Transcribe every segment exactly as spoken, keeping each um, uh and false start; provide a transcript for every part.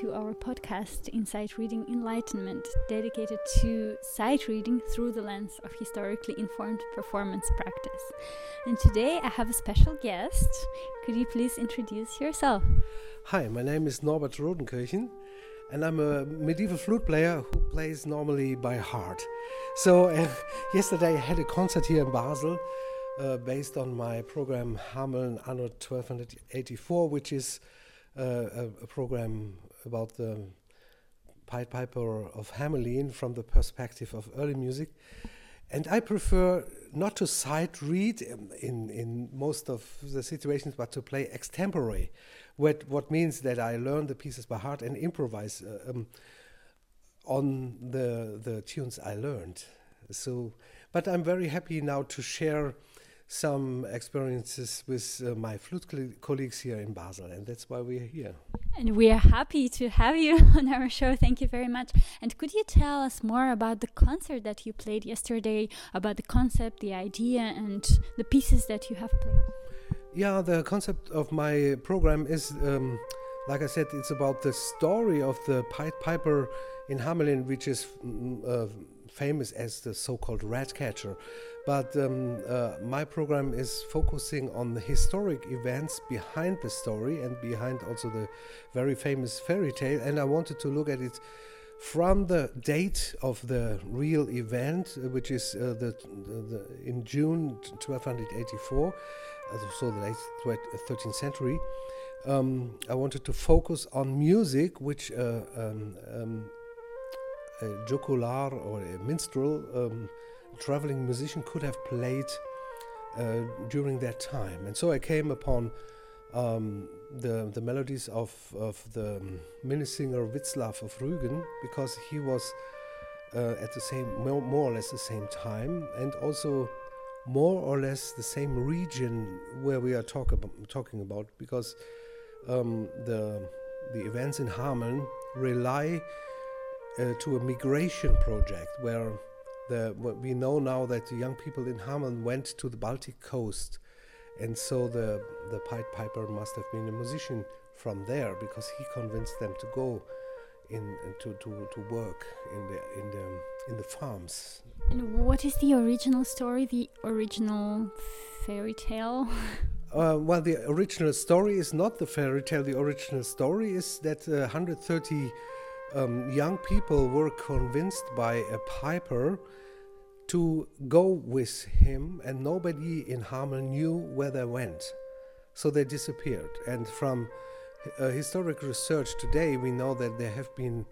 to our podcast, Insight Reading Enlightenment, dedicated to sight reading through the lens of historically informed performance practice. And today I have a special guest. Could you please introduce yourself? Hi, my name is Norbert Rodenkirchen, and I'm a medieval flute player who plays normally by heart. So uh, yesterday I had a concert here in Basel, Uh, based on my program Hameln Anno twelve eighty-four, which is uh, a, a program about the Pied Piper of Hamelin from the perspective of early music. And I prefer not to sight read in, in, in most of the situations, but to play extempore, what, what means that I learn the pieces by heart and improvise uh, um, on the, the tunes I learned. So, but I'm very happy now to share some experiences with uh, my flute cl- colleagues here in Basel, and that's why we're here. And we are happy to have you on our show. Thank you very much. And could you tell us more about the concert that you played yesterday, about the concept, the idea, and the pieces that you have played? Yeah, the concept of my program is, um, like I said, it's about the story of the Pied Piper in Hamelin, which is mm, uh, famous as the so-called rat catcher. But um, uh, my program is focusing on the historic events behind the story and behind also the very famous fairy tale. And I wanted to look at it from the date of the real event, which is uh, the, the, the in June twelve eighty-four, so the late thirteenth century. Um, I wanted to focus on music, which uh, um, um, a jocular or a minstrel, um, traveling musician could have played uh, during that time. And so I came upon um, the the melodies of, of the minnesinger Witzlaw of Rügen, because he was uh, at the same, more or less the same time, and also more or less the same region where we are talk ab- talking about, because um, the the events in Hameln rely Uh, to a migration project where the what we know now that the young people in Hameln went to the Baltic coast, and so the the Pied Piper must have been a musician from there, because he convinced them to go in uh, to, to to work in the in the in the farms. And what is the original story, the original fairy tale? Uh, well, the original story is not the fairy tale. The original story is that uh, one hundred thirty Um, young people were convinced by a piper to go with him, and nobody in Hameln knew where they went, so they disappeared. And from uh, historic research today, we know that there have been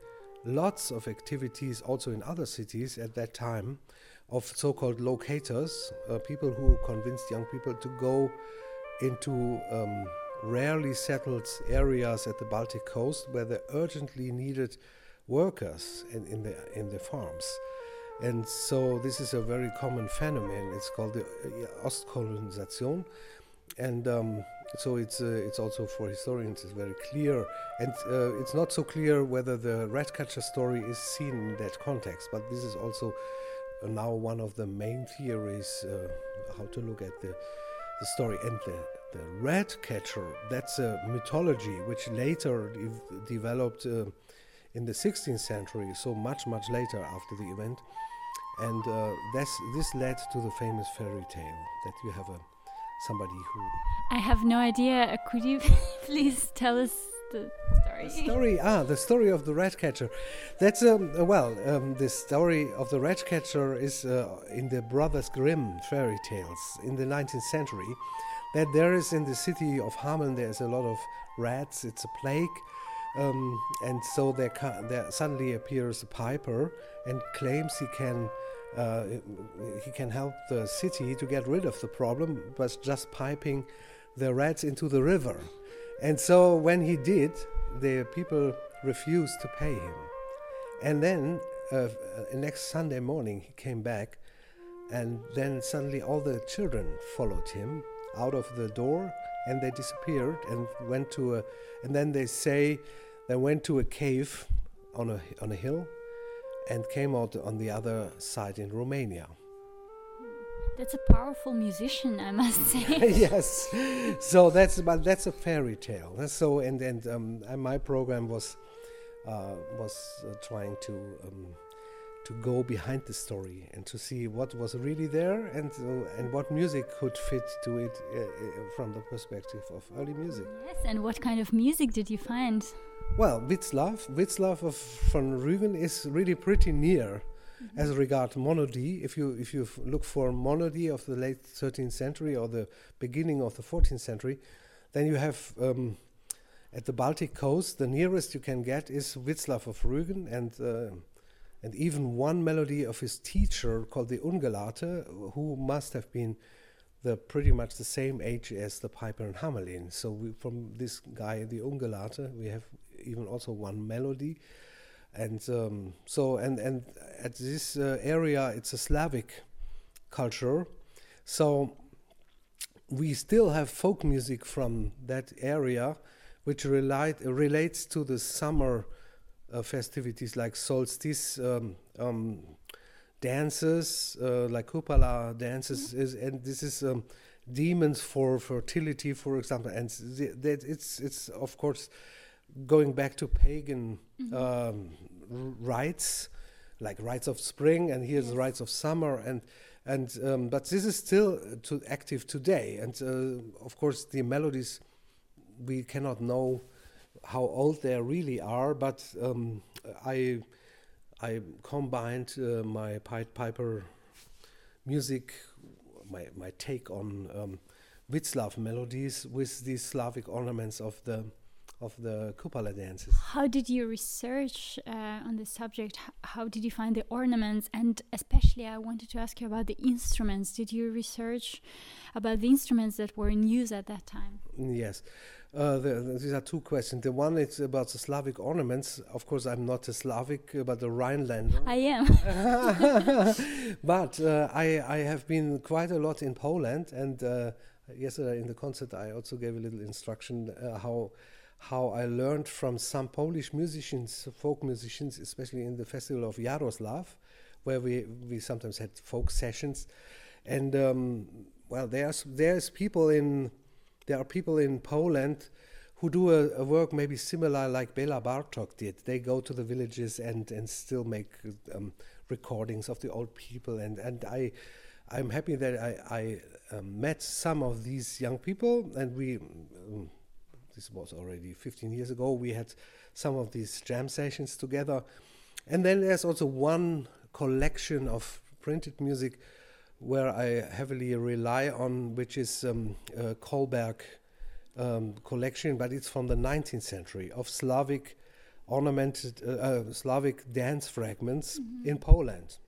lots of activities also in other cities at that time of so-called locators, uh, people who convinced young people to go into um, rarely settled areas at the Baltic coast where they urgently needed workers in, in the in the farms. And so this is a very common phenomenon. It's called the uh, Ostkolonisation, and um, so it's uh, it's also for historians it's very clear, and uh, it's not so clear whether the rat catcher story is seen in that context, but this is also now one of the main theories uh, how to look at the the story. And the The rat catcher, that's a mythology which later de- developed uh, in the sixteenth century, so much, much later after the event. And uh, this, this led to the famous fairy tale that you have a, somebody who... I have no idea. Could you please tell us the story? The story, ah, the story of the rat catcher. That's, um, well, um, the story of the rat catcher is uh, in the Brothers Grimm fairy tales in the nineteenth century. That there is in the city of Hameln, there's a lot of rats, it's a plague, um, and so there, ca- there suddenly appears a piper and claims he can uh, he can help the city to get rid of the problem by just piping the rats into the river. And so when he did, the people refused to pay him. And then uh, next Sunday morning he came back, and then suddenly all the children followed him out of the door, and they disappeared and went to a, and then they say they went to a cave on a on a hill and came out on the other side in Romania. That's a powerful musician, I must say. Yes, so that's but that's a fairy tale. So and and um, and my program was uh, was uh, trying to um, to go behind the story and to see what was really there, and uh, and what music could fit to it uh, from the perspective of early music. Yes, and what kind of music did you find? Well, Witzlaw, Witzlaw of von Rügen is really pretty near. Mm-hmm. As regards monody, if you if you f- look for monody of the late thirteenth century or the beginning of the fourteenth century, then you have um, at the Baltic coast the nearest you can get is Witzlaw of Rügen, and uh, and even one melody of his teacher called the Ungelate, who must have been the pretty much the same age as the piper and Hamelin. So we, from this guy the Ungelate, we have even also one melody. And um, so, and, and at this uh, area, it's a Slavic culture. So we still have folk music from that area, which relied, uh, relates to the summer uh, festivities like solstice um, um, dances, uh, like Kupala dances. Mm-hmm. is, and this is um, demons for fertility, for example. And th- that it's, it's, of course, going back to pagan mm-hmm. um, r- rites, like rites of spring, and here's yes. the rites of summer, and and um, but this is still too active today. And uh, of course, the melodies, we cannot know how old they really are. But um, I I combined uh, my Pied Piper music, my my take on um, Witzlaw melodies with these Slavic ornaments of the. of the Kupala dances. How did you research uh, on the subject? H- how did you find the ornaments? And especially I wanted to ask you about the instruments. Did you research about the instruments that were in use at that time? Yes. Uh, the, the, these are two questions. The one is about the Slavic ornaments. Of course, I'm not a Slavic, uh, but a Rhinelander. I am. But uh, I, I have been quite a lot in Poland. And uh, yesterday in the concert, I also gave a little instruction uh, how... how I learned from some Polish musicians, folk musicians, especially in the festival of Jaroslav, where we, we sometimes had folk sessions. And um, well, there's there's people in there are people in Poland who do a, a work maybe similar like Bela Bartok did. They go to the villages and and still make um, recordings of the old people. And and I I'm happy that I I uh, met some of these young people, and we. Um, This was already fifteen years ago. We had some of these jam sessions together. And then there's also one collection of printed music where I heavily rely on, which is um, uh, Kolberg um, collection, but it's from the nineteenth century, of Slavic ornamented, uh, uh, Slavic dance fragments mm-hmm. in Poland.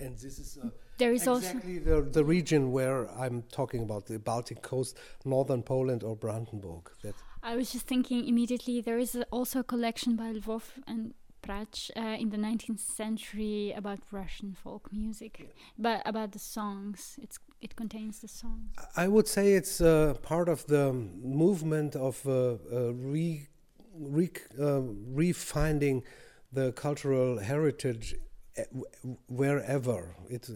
And this is uh, there is exactly also the, the region where I'm talking about, the Baltic coast, northern Poland or Brandenburg. That I was just thinking immediately, there is also a collection by Lvov and Pratsch uh, in the nineteenth century about Russian folk music, yeah. but about the songs. It's It contains the songs. I would say it's uh, part of the movement of uh, uh, re, re, uh, refinding the cultural heritage wherever it,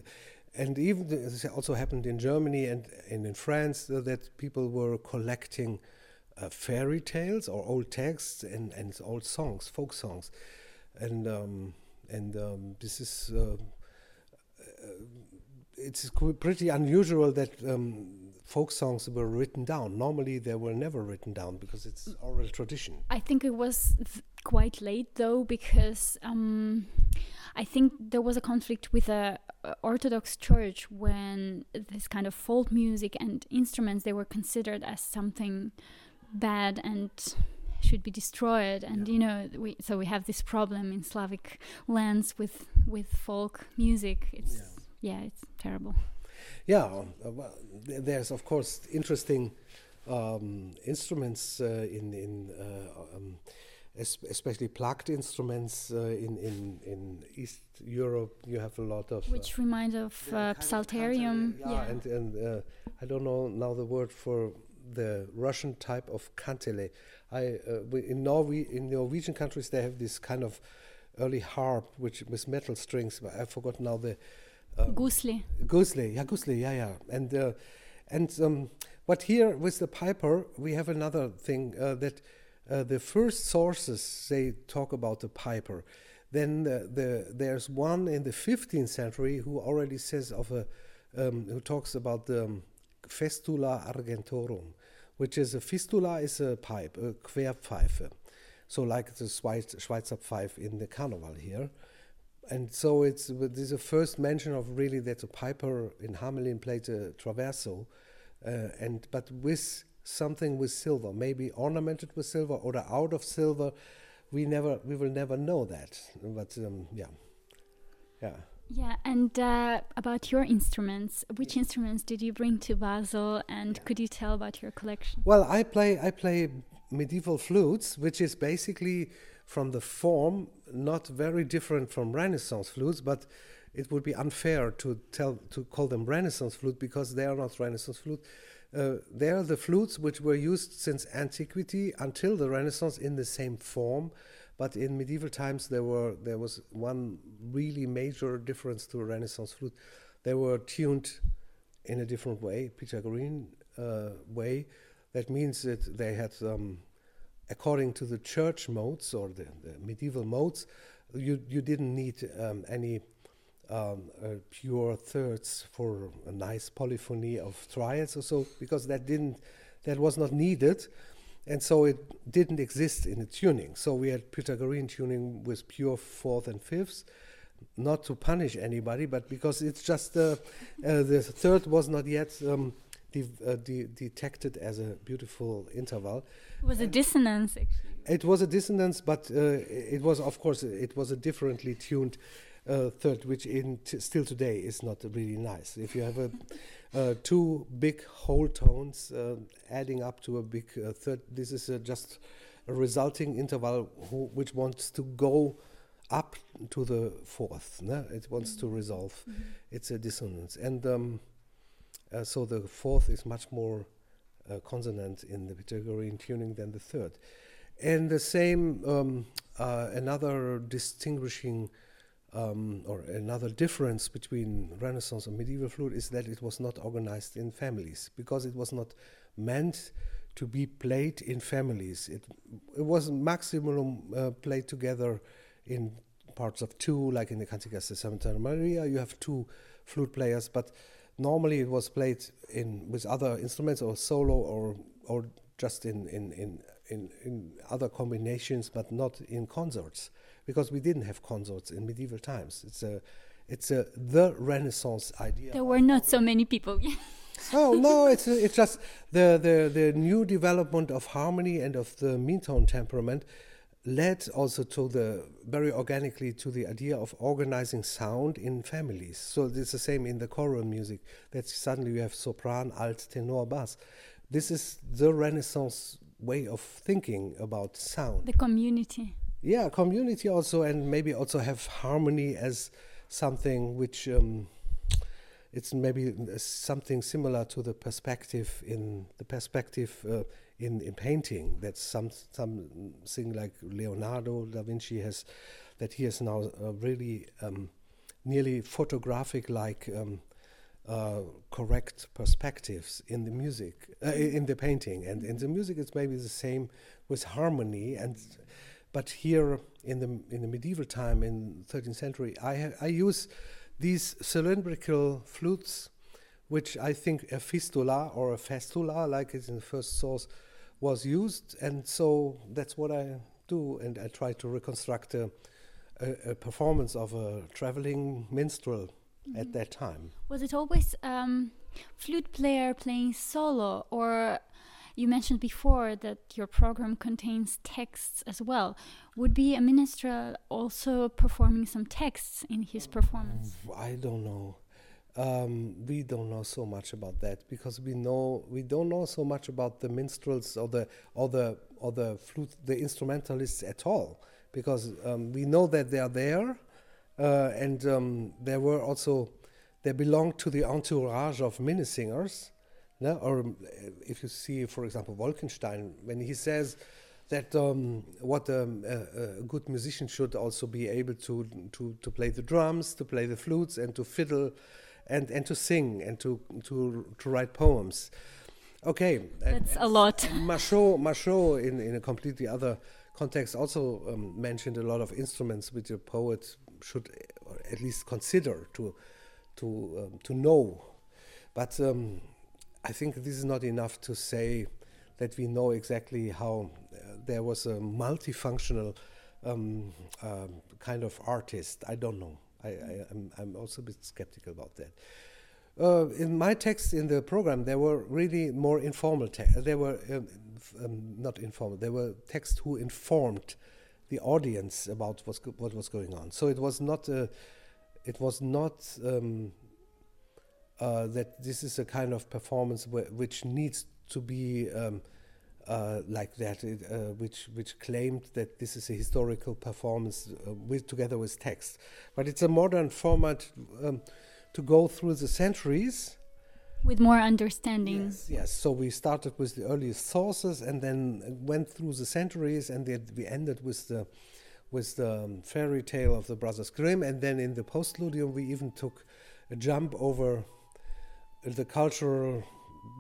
and even this also happened in Germany and, and in France uh, that people were collecting uh, fairy tales or old texts and, and old songs, folk songs, and um, and um, this is uh, uh, it's pretty unusual that um, folk songs were written down. Normally they were never written down because it's oral tradition. I think it was th- quite late though, because. Um, I think there was a conflict with the uh, Orthodox Church when this kind of folk music and instruments, they were considered as something bad and should be destroyed. And, yeah. you know, we, so we have this problem in Slavic lands with, with folk music. It's Yeah, yeah it's terrible. Yeah, uh, well, th- there's, of course, interesting um, instruments uh, in... in uh, um, especially plucked instruments uh, in, in in East Europe. You have a lot of... Which uh, reminds of uh, psalterium. Of yeah, yeah, and, and uh, I don't know now the word for the Russian type of kantele. I uh, in, Norwe- in Norwegian countries they have this kind of early harp which with metal strings, but I forgot now the... Um, gusli. Gusli, yeah, gusli, yeah, yeah. And, uh, and um, but here with the piper we have another thing uh, that uh, the first sources, they talk about the piper. Then the, the, there's one in the fifteenth century who already says of a, um, who talks about the um, Festula Argentorum, which is a fistula is a pipe, a Querpfeife. So like the Schweizer Pfeife in the Carnival here. And so it's this is a first mention of really that a piper in Hamelin played a traverso, uh, and but with something with silver, maybe ornamented with silver or out of silver. We never, we will never know that. But um, yeah, yeah. Yeah, and uh, about your instruments, which instruments did you bring to Basel, and yeah. could you tell about your collection? Well, I play, I play medieval flutes, which is basically from the form not very different from Renaissance flutes, but it would be unfair to tell to call them Renaissance flute because they are not Renaissance flute. Uh, they are the flutes which were used since antiquity until the Renaissance in the same form, but in medieval times there were there was one really major difference to a Renaissance flute. They were tuned in a different way, Pythagorean uh, way. That means that they had, um, according to the church modes or the, the medieval modes, you you didn't need um, any. Um, uh, pure thirds for a nice polyphony of triads or so, because that didn't, that was not needed, and so it didn't exist in the tuning. So we had Pythagorean tuning with pure fourth and fifths, not to punish anybody, but because it's just uh, uh, the third was not yet um, de uh, de detected as a beautiful interval. It was and a dissonance. Actually. It was a dissonance, but uh, it was of course it was a differently tuned. Uh, third, which in t still today is not really nice. If you have a, uh, two big whole tones uh, adding up to a big uh, third, this is uh, just a resulting interval who, which wants to go up to the fourth. No? It wants to resolve. Mm-hmm. It's a dissonance. And um, uh, so the fourth is much more uh, consonant in the Pythagorean tuning than the third. And the same, um, uh, another distinguishing Um, or another difference between Renaissance and medieval flute is that it was not organized in families because it was not meant to be played in families. It, it was maximum uh, played together in parts of two, like in the Canticas de Santa Maria, you have two flute players, but normally it was played in with other instruments or solo or or just in in in, in, in other combinations, but not in concerts. Because we didn't have consorts in medieval times. It's a, it's a the Renaissance idea. There were not so many people. Oh no, it's a, it's just the, the the new development of harmony and of the meantone temperament led also to the very organically to the idea of organizing sound in families. So it's the same in the choral music that suddenly you have sopran, alt, tenor, bass. This is the Renaissance way of thinking about sound. The community. Yeah, community also, and maybe also have harmony as something which um, it's maybe something similar to the perspective in the perspective uh, in, in painting. That's some something like Leonardo da Vinci has, that he is now uh, really um, nearly photographic, like um, uh, correct perspectives in the music, uh, in the painting, and in the music it's maybe the same with harmony and. But here in the in the medieval time in thirteenth century, I ha I use these cylindrical flutes, which I think a fistula or a festula, like it's in the first source, was used, and so that's what I do. And I try to reconstruct a, a, a performance of a traveling minstrel mm-hmm. at that time. Was it always um, flute player playing solo or? You mentioned before that your program contains texts as well. Would be a minstrel also performing some texts in his performance? I don't know. Um, we don't know so much about that because we know we don't know so much about the minstrels or the or the or the flute, the instrumentalists at all. Because um, we know that they are there, uh, and um, there were also they belonged to the entourage of minnesingers. No? Or if you see, for example, Wolkenstein, when he says that um, what um, a, a good musician should also be able to, to to play the drums, to play the flutes, and to fiddle, and, and to sing, and to, to to write poems. Okay. That's and, a lot. Machaut, Machaut in, in a completely other context also um, mentioned a lot of instruments which a poet should at least consider to to um, to know. But um, I think this is not enough to say that we know exactly how uh, there was a multifunctional um, uh, kind of artist. I don't know. I, I, I'm, I'm also a bit skeptical about that. Uh, in my text in the program, there were really more informal texts. There were um, f- um, not informal. There were texts who informed the audience about what's go- what was going on. So it was not. Uh, it was not um, uh, that this is a kind of performance wh- which needs to be um, uh, like that. It, uh, which which claimed that this is a historical performance uh, with together with text, but it's a modern format. Um, to go through the centuries. With more understanding. Yes, yes, so we started with the earliest sources and then went through the centuries, and then we ended with the with the fairy tale of the Brothers Grimm, and then in the postludium we even took a jump over the cultural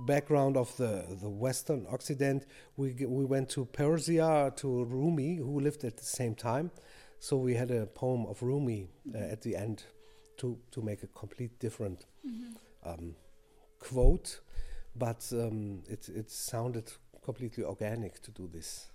background of the, the Western Occident. We, we went to Persia, to Rumi, who lived at the same time. So we had a poem of Rumi uh, at the end. To, to make a complete different mm-hmm. um, quote, but um, it, it sounded completely organic to do this.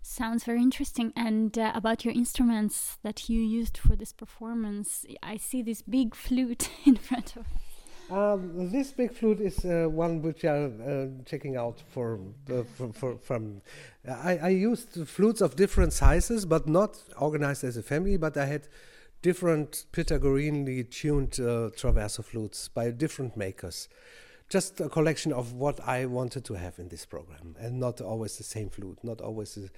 Sounds very interesting. And uh, about your instruments that you used for this performance, I see this big flute in front of us. Um, this big flute is uh, one which I'm uh, checking out for, uh, for, for from. Uh, I, I used flutes of different sizes, but not organized as a family, but I had different Pythagoreanly tuned uh, traverso flutes by different makers. Just a collection of what I wanted to have in this program, and not always the same flute, not always the,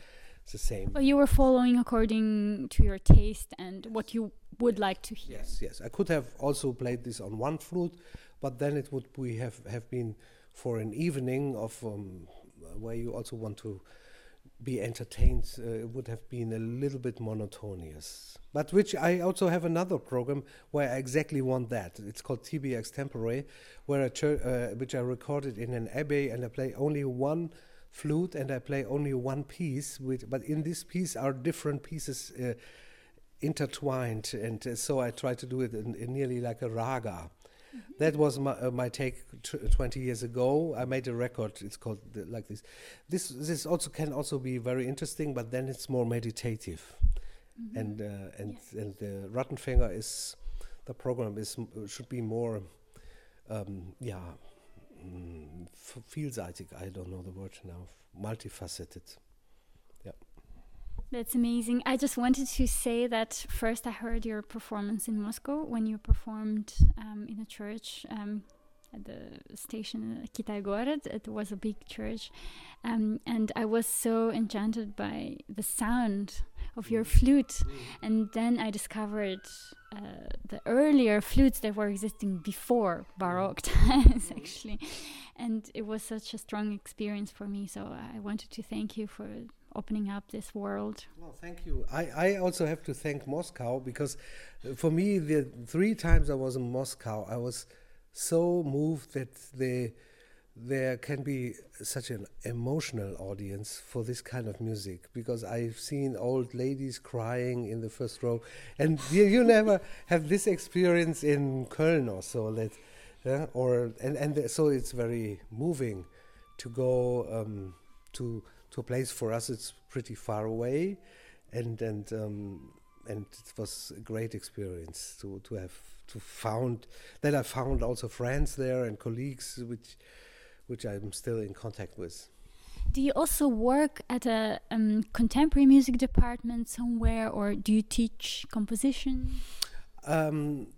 the same. But you were following according to your taste and what you would like to hear. Yes, yes. I could have also played this on one flute, but then it would we have, have been for an evening of um, where you also want to be entertained. Uh, it would have been a little bit monotonous. But which I also have another program where I exactly want that. It's called T B X Tempore, where I ch- uh, which I recorded in an abbey, and I play only one flute and I play only one piece. With, but in this piece are different pieces uh, intertwined, and uh, so I try to do it in, in nearly like a raga. Mm-hmm. That was my, uh, my take t- twenty years ago. I made a record. It's called the, like this. This this also can also be very interesting, but then it's more meditative. Mm-hmm. And uh, and yes. and the Rattenfänger is the program is should be more um, yeah mm, vielseitig. I don't know the word now. Multifaceted. Yeah. That's amazing. I just wanted to say that first I heard your performance in Moscow when you performed um, in a church um, at the station Kitay-Goret. It was a big church. Um, and I was so enchanted by the sound of mm. your flute. Mm. And then I discovered uh, the earlier flutes that were existing before Baroque times, actually. And it was such a strong experience for me. So I wanted to thank you for opening up this world. Well, thank you. I, I also have to thank Moscow, because for me, the three times I was in Moscow, I was so moved that they, there can be such an emotional audience for this kind of music, because I've seen old ladies crying in the first row. And you, you never have this experience in Köln or so. That, yeah, or and, and the, so it's very moving to go um, to... to a place for us it's pretty far away, and and um, and it was a great experience to, to have to found that I found also friends there and colleagues which which I'm still in contact with. Do you also work at a um, contemporary music department somewhere, or do you teach composition? Um,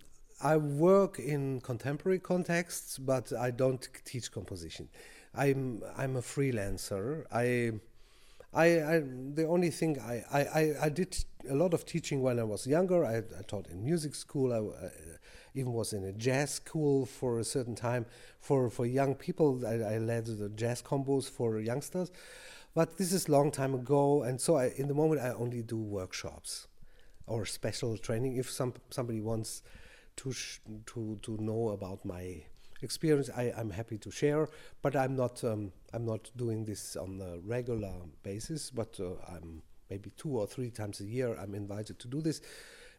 I work in contemporary contexts, but I don't teach composition. I'm I'm a freelancer. I, I, I the only thing I, I, I, I did a lot of teaching when I was younger. I, I taught in music school. I, I even was in a jazz school for a certain time for, for young people. I, I led the jazz combos for youngsters, but this is a long time ago. And so I, in the moment I only do workshops or special training if some somebody wants to sh- to to know about my experience I, I'm happy to share, but I'm not um, I'm not doing this on a regular basis, but uh, I'm maybe two or three times a year I'm invited to do this,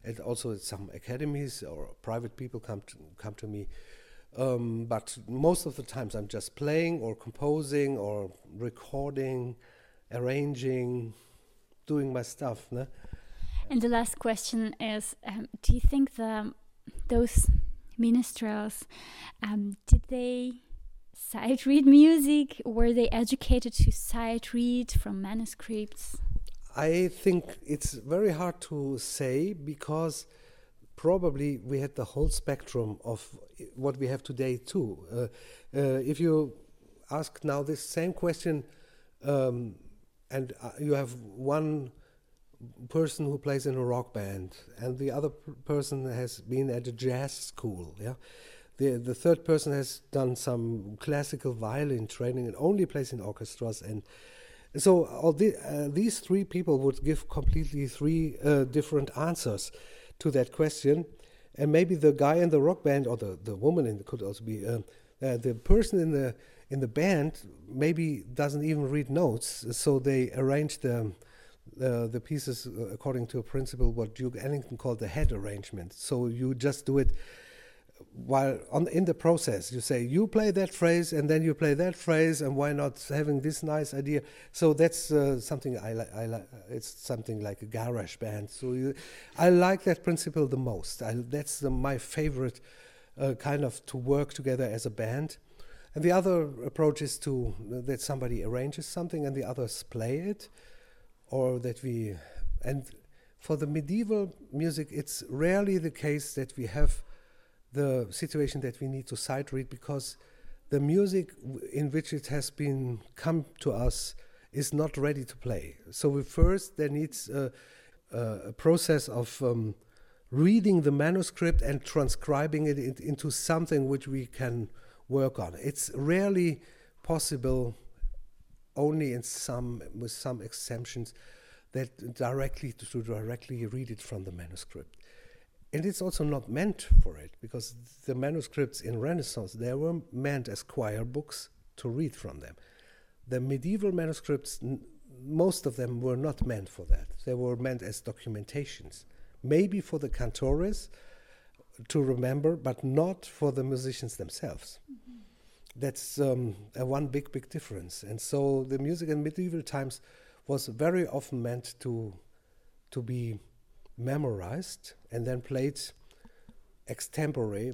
and also at some academies or private people come to, come to me. Um, but most of the times I'm just playing or composing or recording, arranging, doing my stuff. Ne? And the last question is, um, do you think the those minstrels, um, did they sight read music? Were they educated to sight read from manuscripts? I think it's very hard to say, because probably we had the whole spectrum of what we have today too. Uh, uh, if you ask now this same question, um, and uh, you have one person who plays in a rock band, and the other p person has been at a jazz school, yeah, the the third person has done some classical violin training and only plays in orchestras, and so all the, uh, these three people would give completely three uh, different answers to that question. And maybe the guy in the rock band, or the the woman, in the, could also be um, uh, the person in the in the band, maybe doesn't even read notes, so they arrange them. Uh, the pieces uh, according to a principle what Duke Ellington called the head arrangement. So you just do it while on in the process. You say you play that phrase and then you play that phrase, and why not having this nice idea? So that's uh, something I like. I li it's something like a garage band. So you, I like that principle the most. I, that's the, my favorite uh, kind of to work together as a band. And the other approach is to uh, that somebody arranges something and the others play it. Or that we, and for the medieval music, it's rarely the case that we have the situation that we need to sight read, because the music in which it has been come to us is not ready to play. So we first, there needs a, a process of um, reading the manuscript and transcribing it in, into something which we can work on. It's rarely possible, only in some, with some exemptions, that directly to, to directly read it from the manuscript. And it's also not meant for it, because the manuscripts in Renaissance, they were meant as choir books to read from them. The medieval manuscripts, n most of them were not meant for that. They were meant as documentations, maybe for the cantores to remember, but not for the musicians themselves. Mm-hmm. That's um, a one big, big difference. And so the music in medieval times was very often meant to to be memorized and then played extempore,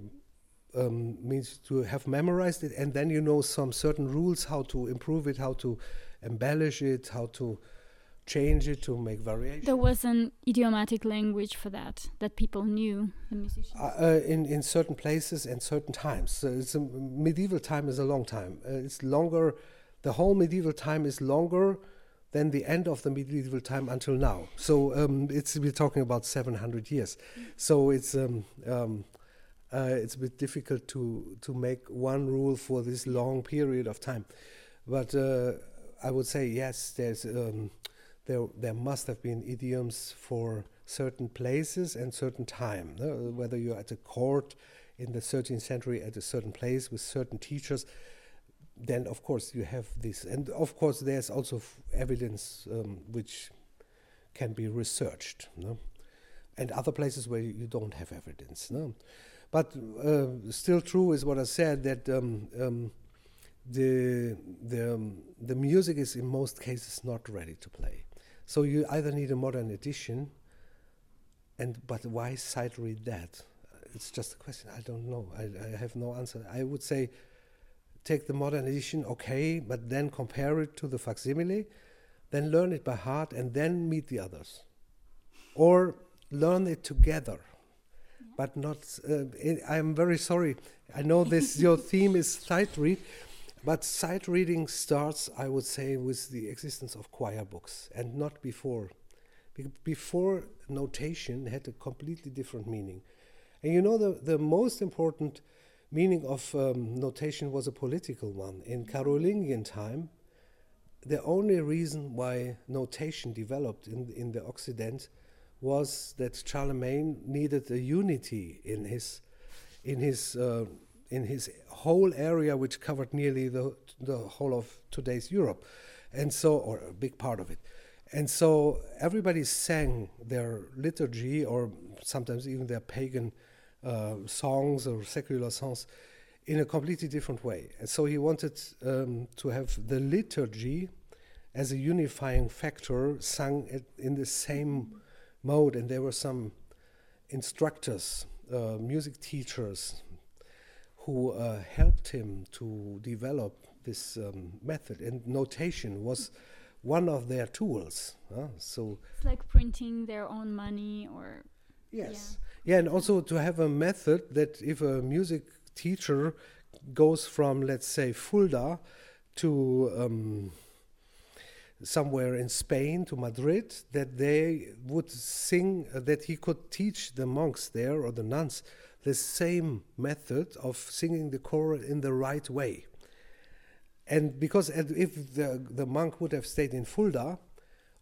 um, means to have memorized it, and then you know some certain rules, how to improve it, how to embellish it, how to change it, to make variations. There was an idiomatic language for that, that people knew, the musicians. Uh, uh, in, in certain places and certain times. So it's a, medieval time is a long time. Uh, it's longer, the whole medieval time is longer than the end of the medieval time until now. So um, it's, we're talking about seven hundred years. Mm. So it's, um, um, uh, it's a bit difficult to, to make one rule for this long period of time. But uh, I would say, yes, there's... Um, There, there must have been idioms for certain places and certain time. No? Whether you're at a court in the thirteenth century at a certain place with certain teachers, then of course you have this. And of course there's also f evidence um, which can be researched. No? And other places where you don't have evidence. No? But uh, still true is what I said, that um, um, the, the, um, the music is in most cases not ready to play. So you either need a modern edition, and but why sight read that? It's just a question. I don't know. I, I have no answer. I would say, take the modern edition, okay, but then compare it to the facsimile, then learn it by heart, and then meet the others, or learn it together, yeah. But not. Uh, I'm very sorry. I know this. Your theme is sight read. But sight reading starts, I would say, with the existence of choir books, and not before. Be before, notation had a completely different meaning. And you know, the, the most important meaning of um, notation was a political one. In Carolingian time, the only reason why notation developed in, in the Occident was that Charlemagne needed a unity in his, in his uh, in his whole area, which covered nearly the the whole of today's Europe, and so, or a big part of it. And so everybody sang their liturgy, or sometimes even their pagan uh, songs or secular songs, in a completely different way. And so he wanted um, to have the liturgy as a unifying factor sung at, in the same mode. And there were some instructors, uh, music teachers, who uh, helped him to develop this um, method. And notation was one of their tools. Huh? So it's like printing their own money, or yes, yeah. yeah, and also to have a method that if a music teacher goes from, let's say, Fulda to um, somewhere in Spain, to Madrid, that they would sing, uh, that he could teach the monks there or the nuns the same method of singing the choral in the right way. And because if the, the monk would have stayed in Fulda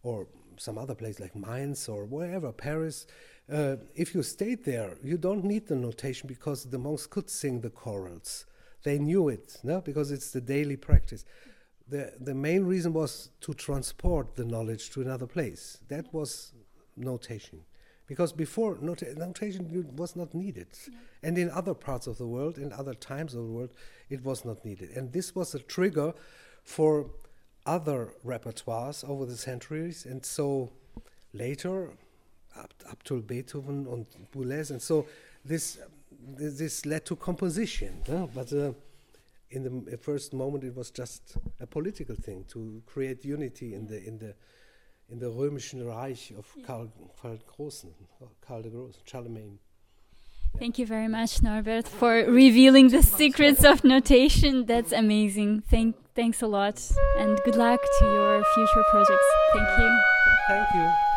or some other place like Mainz or wherever, Paris, uh, if you stayed there, you don't need the notation because the monks could sing the chorals. They knew it, no? Because it's the daily practice. The, the main reason was to transport the knowledge to another place. That was notation. Because before, nota- notation was not needed. Yeah. And in other parts of the world, in other times of the world, it was not needed. And this was a trigger for other repertoires over the centuries. And so later, up, up to Beethoven and Boulez, and so this this led to composition. Yeah? But uh, in the first moment, it was just a political thing to create unity in the in the... in the Römischen Reich of yeah. Karl, Karl, Großen, Karl the Großen, Charlemagne. Yeah. Thank you very much, Norbert, for revealing the secrets of notation. That's amazing. Thank, thanks a lot, and good luck to your future projects. Thank you. Thank you.